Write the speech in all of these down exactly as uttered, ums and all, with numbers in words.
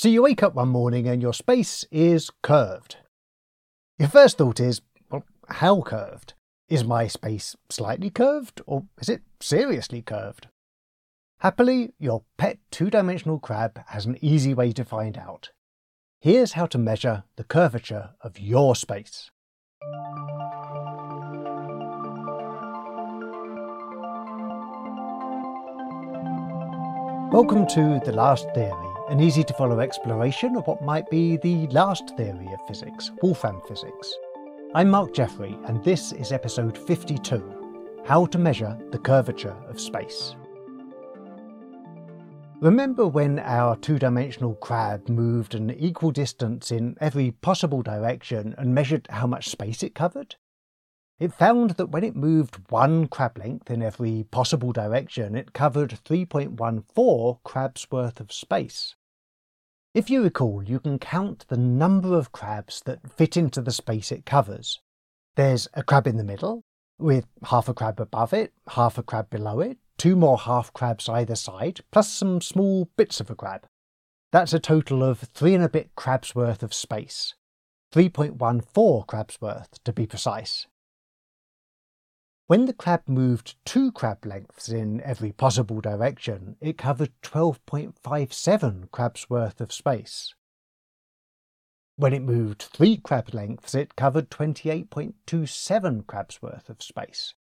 So you wake up one morning and your space is curved. Your first thought is, well, how curved? Is my space slightly curved, or is it seriously curved? Happily, your pet two-dimensional crab has an easy way to find out. Here's how to measure the curvature of your space. Welcome to The Last Theory, an easy-to-follow exploration of what might be the last theory of physics, Wolfram Physics. I'm Mark Jeffrey, and this is episode fifty-two, How to Measure the Curvature of Space. Remember when our two-dimensional crab moved an equal distance in every possible direction and measured how much space it covered? It found that when it moved one crab length in every possible direction, it covered three point one four crabs worth of space. If you recall, you can count the number of crabs that fit into the space it covers. There's a crab in the middle, with half a crab above it, half a crab below it, two more half crabs either side, plus some small bits of a crab. That's a total of three and a bit crabs worth of space. three point one four crabs worth, to be precise. When the crab moved two crab lengths in every possible direction, it covered twelve point five seven crabs worth of space. When it moved three crab lengths, it covered twenty-eight point two seven crabs worth of space.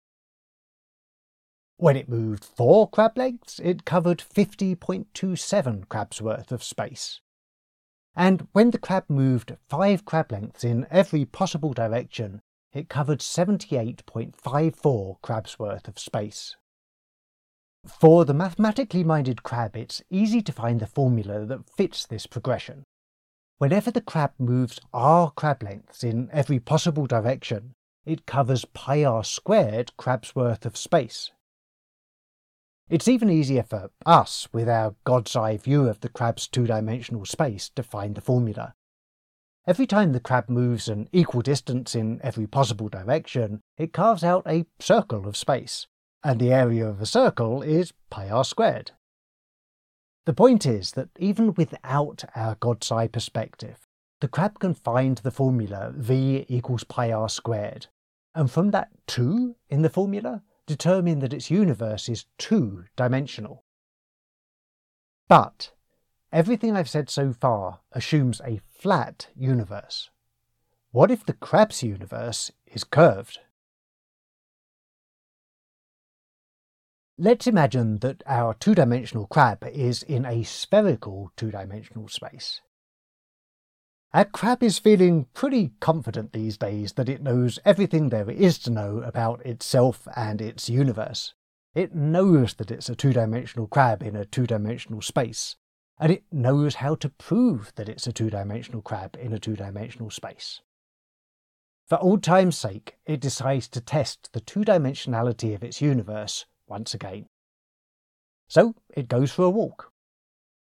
When it moved four crab lengths, it covered fifty point two seven crabs worth of space. And when the crab moved five crab lengths in every possible direction, it covered seventy-eight point five four crabs worth of space. For the mathematically minded crab, it's easy to find the formula that fits this progression. Whenever the crab moves r crab lengths in every possible direction, it covers pi r squared crabs worth of space. It's even easier for us, with our God's eye view of the crab's two-dimensional space, to find the formula. Every time the crab moves an equal distance in every possible direction, it carves out a circle of space, and the area of a circle is pi r squared. The point is that even without our God's eye perspective, the crab can find the formula v equals pi r squared, and from that two in the formula, determine that its universe is two-dimensional. But everything I've said so far assumes a flat universe. What if the crab's universe is curved? Let's imagine that our two-dimensional crab is in a spherical two-dimensional space. Our crab is feeling pretty confident these days that it knows everything there is to know about itself and its universe. It knows that it's a two-dimensional crab in a two-dimensional space. And it knows how to prove that it's a two-dimensional crab in a two-dimensional space. For old time's sake, it decides to test the two-dimensionality of its universe once again. So it goes for a walk.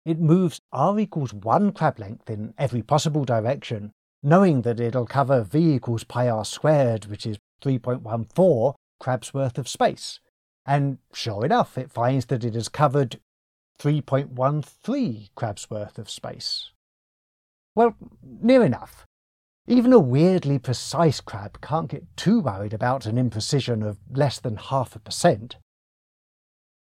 It moves r equals one crab length in every possible direction, knowing that it'll cover v equals pi r squared, which is three point one four crabs worth of space. And sure enough, it finds that it has covered three point one three crabs worth of space. Well, near enough. Even a weirdly precise crab can't get too worried about an imprecision of less than half a percent.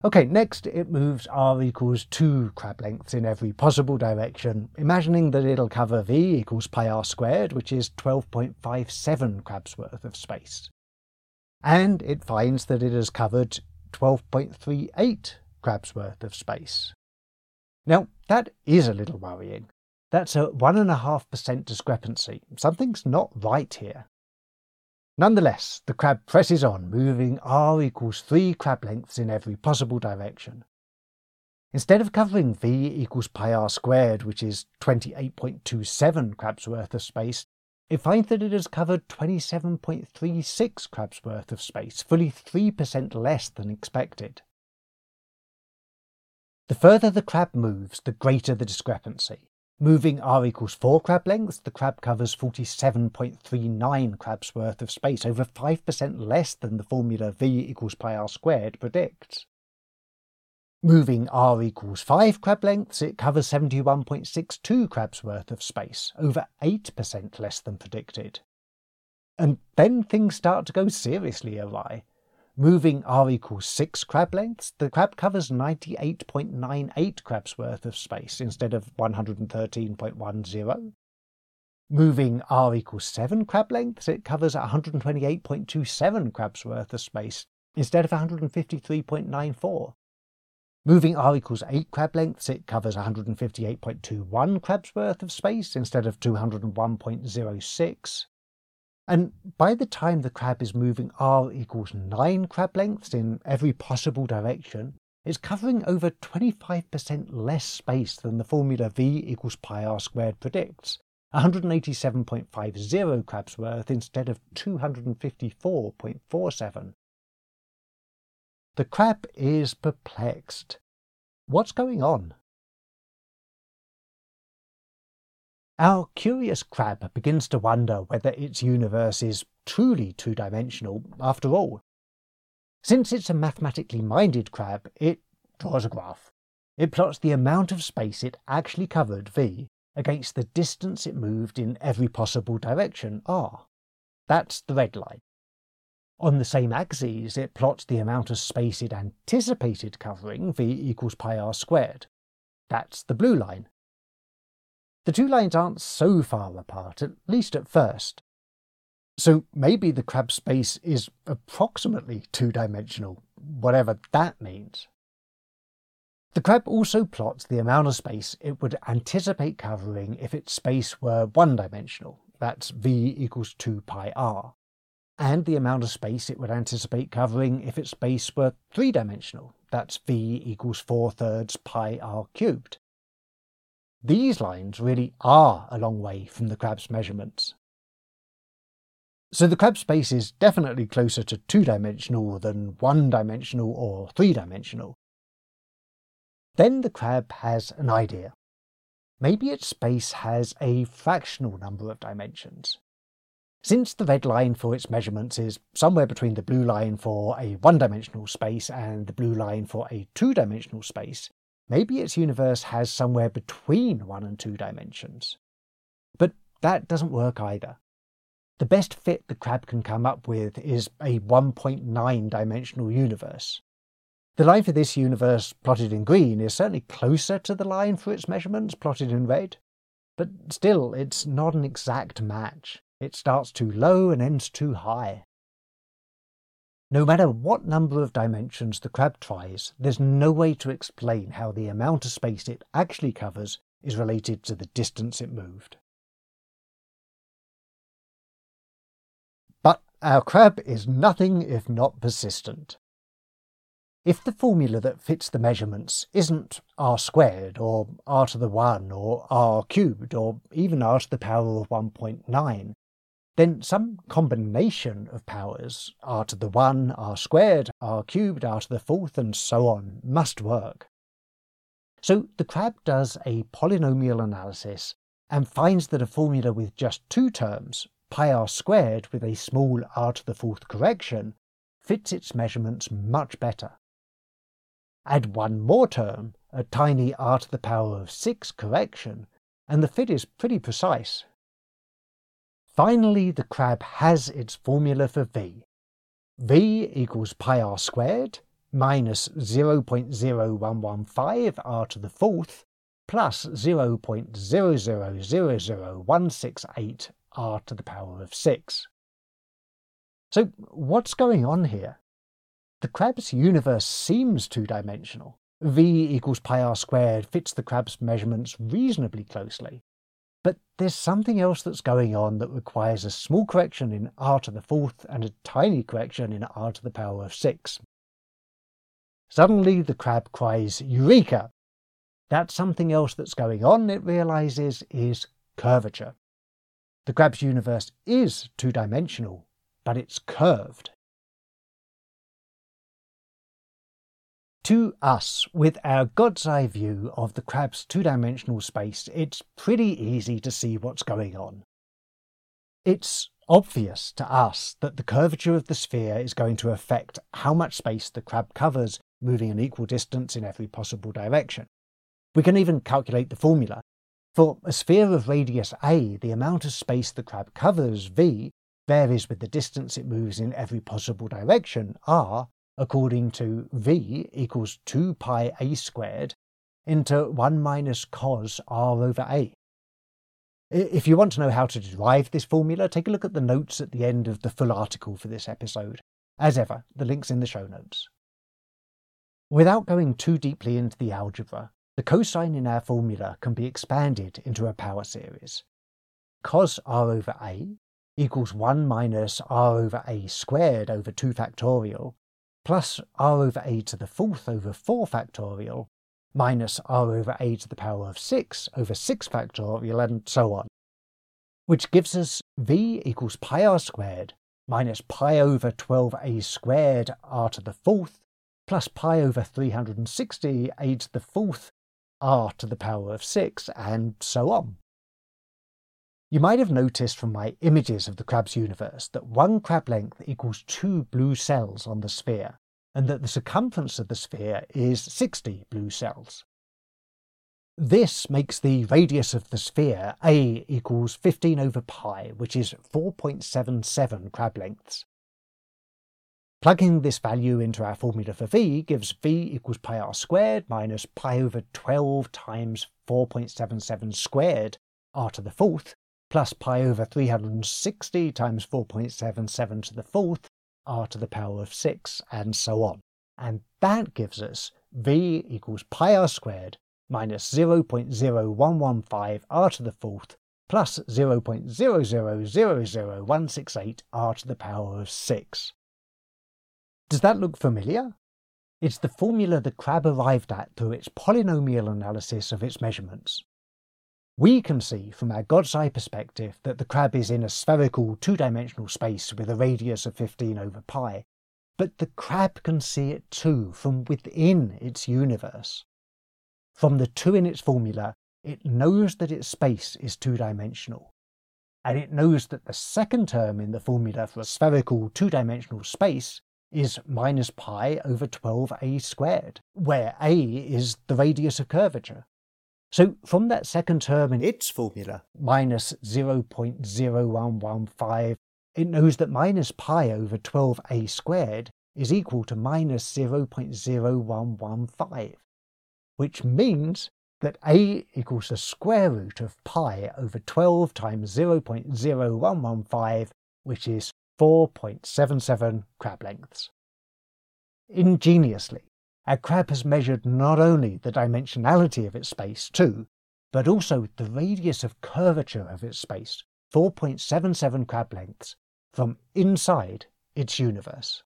Okay, next it moves r equals two crab lengths in every possible direction, imagining that it'll cover v equals pi r squared, which is twelve point five seven crabs worth of space. And it finds that it has covered twelve point three eight crabs worth of space. Now, that is a little worrying. That's a one point five percent discrepancy. Something's not right here. Nonetheless, the crab presses on, moving r equals three crab lengths in every possible direction. Instead of covering v equals pi r squared, which is twenty-eight point two seven crabs worth of space, it finds that it has covered twenty-seven point three six crabs worth of space, fully three percent less than expected. The further the crab moves, the greater the discrepancy. Moving r equals four crab lengths, the crab covers forty-seven point three nine crabs worth of space, over five percent less than the formula v equals pi r squared predicts. Moving r equals five crab lengths, it covers seventy-one point six two crabs worth of space, over eight percent less than predicted. And then things start to go seriously awry. Moving r equals six crab lengths, the crab covers ninety-eight point nine eight crabs worth of space instead of one hundred thirteen point one zero. Moving r equals seven crab lengths, it covers one hundred twenty-eight point two seven crabs worth of space instead of one hundred fifty-three point nine four. Moving r equals eight crab lengths, it covers one hundred fifty-eight point two one crabs worth of space instead of two hundred one point zero six. And by the time the crab is moving r equals nine crab lengths in every possible direction, it's covering over twenty-five percent less space than the formula v equals pi r squared predicts, one hundred eighty-seven point five zero crabs worth instead of two hundred fifty-four point four seven. The crab is perplexed. What's going on? Our curious crab begins to wonder whether its universe is truly two-dimensional after all. Since it's a mathematically minded crab, it draws a graph. It plots the amount of space it actually covered, v, against the distance it moved in every possible direction, r. That's the red line. On the same axes, it plots the amount of space it anticipated covering, v equals pi r squared. That's the blue line. The two lines aren't so far apart, at least at first. So maybe the crab space is approximately two-dimensional, whatever that means. The crab also plots the amount of space it would anticipate covering if its space were one-dimensional, that's v equals two pi r, and the amount of space it would anticipate covering if its space were three-dimensional, that's v equals four-thirds pi r cubed. These lines really are a long way from the crab's measurements. So the crab space is definitely closer to two-dimensional than one-dimensional or three-dimensional. Then the crab has an idea. Maybe its space has a fractional number of dimensions. Since the red line for its measurements is somewhere between the blue line for a one-dimensional space and the blue line for a two-dimensional space, maybe its universe has somewhere between one and two dimensions. But that doesn't work either. The best fit the crab can come up with is a one point nine dimensional universe. The line for this universe, plotted in green, is certainly closer to the line for its measurements, plotted in red, but still, it's not an exact match. It starts too low and ends too high. No matter what number of dimensions the crab tries, there's no way to explain how the amount of space it actually covers is related to the distance it moved. But our crab is nothing if not persistent. If the formula that fits the measurements isn't r squared or r to the one or r cubed or even r to the power of one point nine, then some combination of powers, r to the one, r squared, r cubed, r to the fourth, and so on, must work. So the crab does a polynomial analysis and finds that a formula with just two terms, pi r squared with a small r to the fourth correction, fits its measurements much better. Add one more term, a tiny r to the power of six correction, and the fit is pretty precise. Finally, the crab has its formula for v. v equals pi r squared minus zero point zero one one five r to the fourth plus zero point zero zero zero zero one six eight r to the power of six. So what's going on here? The crab's universe seems two-dimensional. v equals pi r squared fits the crab's measurements reasonably closely. But there's something else that's going on that requires a small correction in r to the fourth and a tiny correction in r to the power of six. Suddenly the crab cries eureka! That something else that's going on, it realises, is curvature. The crab's universe is two-dimensional, but it's curved. To us, with our God's eye view of the crab's two-dimensional space, it's pretty easy to see what's going on. It's obvious to us that the curvature of the sphere is going to affect how much space the crab covers moving an equal distance in every possible direction. We can even calculate the formula. For a sphere of radius a, the amount of space the crab covers, v, varies with the distance it moves in every possible direction, r, according to v equals two pi a squared into one minus cos r over a. If you want to know how to derive this formula, take a look at the notes at the end of the full article for this episode. As ever, the link's in the show notes. Without going too deeply into the algebra, the cosine in our formula can be expanded into a power series. Cos r over a equals one minus r over a squared over two factorial plus r over a to the fourth over four factorial minus r over a to the power of six over six factorial and so on, which gives us v equals pi r squared minus pi over twelve a squared r to the fourth plus pi over three hundred sixty a to the fourth r to the power of six and so on. You might have noticed from my images of the crab's universe that one crab length equals two blue cells on the sphere, and that the circumference of the sphere is sixty blue cells. This makes the radius of the sphere a equals fifteen over pi, which is four point seven seven crab lengths. Plugging this value into our formula for v gives v equals pi r squared minus pi over twelve times four point seven seven squared r to the fourth plus pi over three hundred sixty times four point seven seven to the fourth r to the power of six, and so on. And that gives us v equals pi r squared minus zero point zero one one five r to the fourth plus zero point zero zero zero zero one six eight r to the power of six. Does that look familiar? It's the formula the crab arrived at through its polynomial analysis of its measurements. We can see from our God's eye perspective that the crab is in a spherical two-dimensional space with a radius of fifteen over pi, but the crab can see it too from within its universe. From the two in its formula, it knows that its space is two-dimensional, and it knows that the second term in the formula for a spherical two-dimensional space is minus pi over twelve a squared, where a is the radius of curvature. So from that second term in its formula, minus zero point zero one one five, it knows that minus pi over twelve a squared is equal to minus zero point zero one one five, which means that a equals the square root of pi over twelve times zero point zero one one five, which is four point seven seven crab lengths. Ingeniously, our crab has measured not only the dimensionality of its space too, but also the radius of curvature of its space, four point seven seven crab lengths, from inside its universe.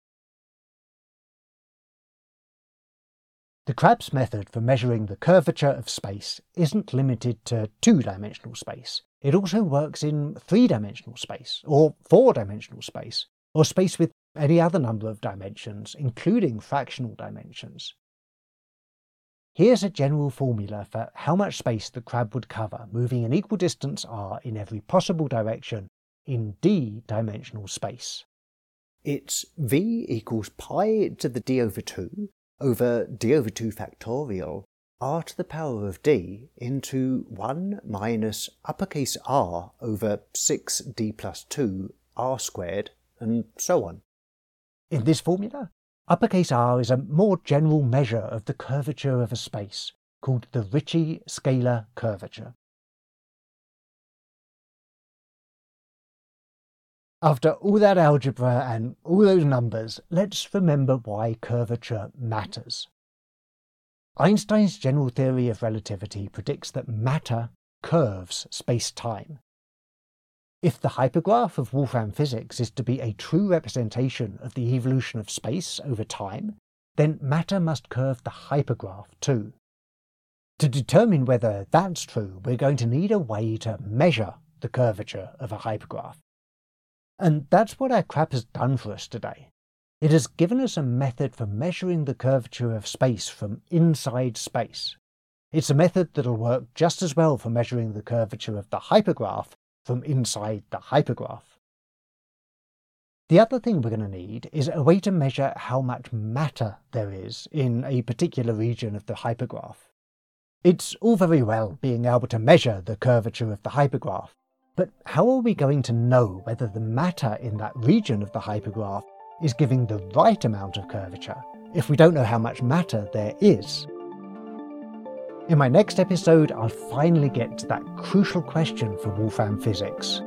The crab's method for measuring the curvature of space isn't limited to two-dimensional space. It also works in three-dimensional space, or four-dimensional space, or space with any other number of dimensions, including fractional dimensions. Here's a general formula for how much space the crab would cover moving an equal distance r in every possible direction in d-dimensional space. It's v equals pi to the d over two over d over two factorial r to the power of d into one minus uppercase r over six d plus two r squared and so on. In this formula, uppercase R is a more general measure of the curvature of a space, called the Ricci scalar curvature. After all that algebra and all those numbers, let's remember why curvature matters. Einstein's general theory of relativity predicts that matter curves space-time. If the hypergraph of Wolfram physics is to be a true representation of the evolution of space over time, then matter must curve the hypergraph too. To determine whether that's true, we're going to need a way to measure the curvature of a hypergraph. And that's what our crab has done for us today. It has given us a method for measuring the curvature of space from inside space. It's a method that'll work just as well for measuring the curvature of the hypergraph from inside the hypergraph. The other thing we're going to need is a way to measure how much matter there is in a particular region of the hypergraph. It's all very well being able to measure the curvature of the hypergraph, but how are we going to know whether the matter in that region of the hypergraph is giving the right amount of curvature if we don't know how much matter there is? In my next episode, I'll finally get to that crucial question for Wolfram Physics.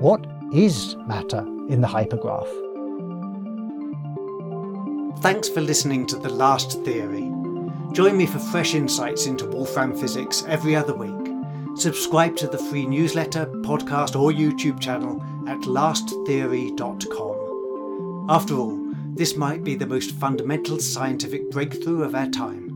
What is matter in the hypergraph? Thanks for listening to The Last Theory. Join me for fresh insights into Wolfram Physics every other week. Subscribe to the free newsletter, podcast, or YouTube channel at last theory dot com. After all, this might be the most fundamental scientific breakthrough of our time.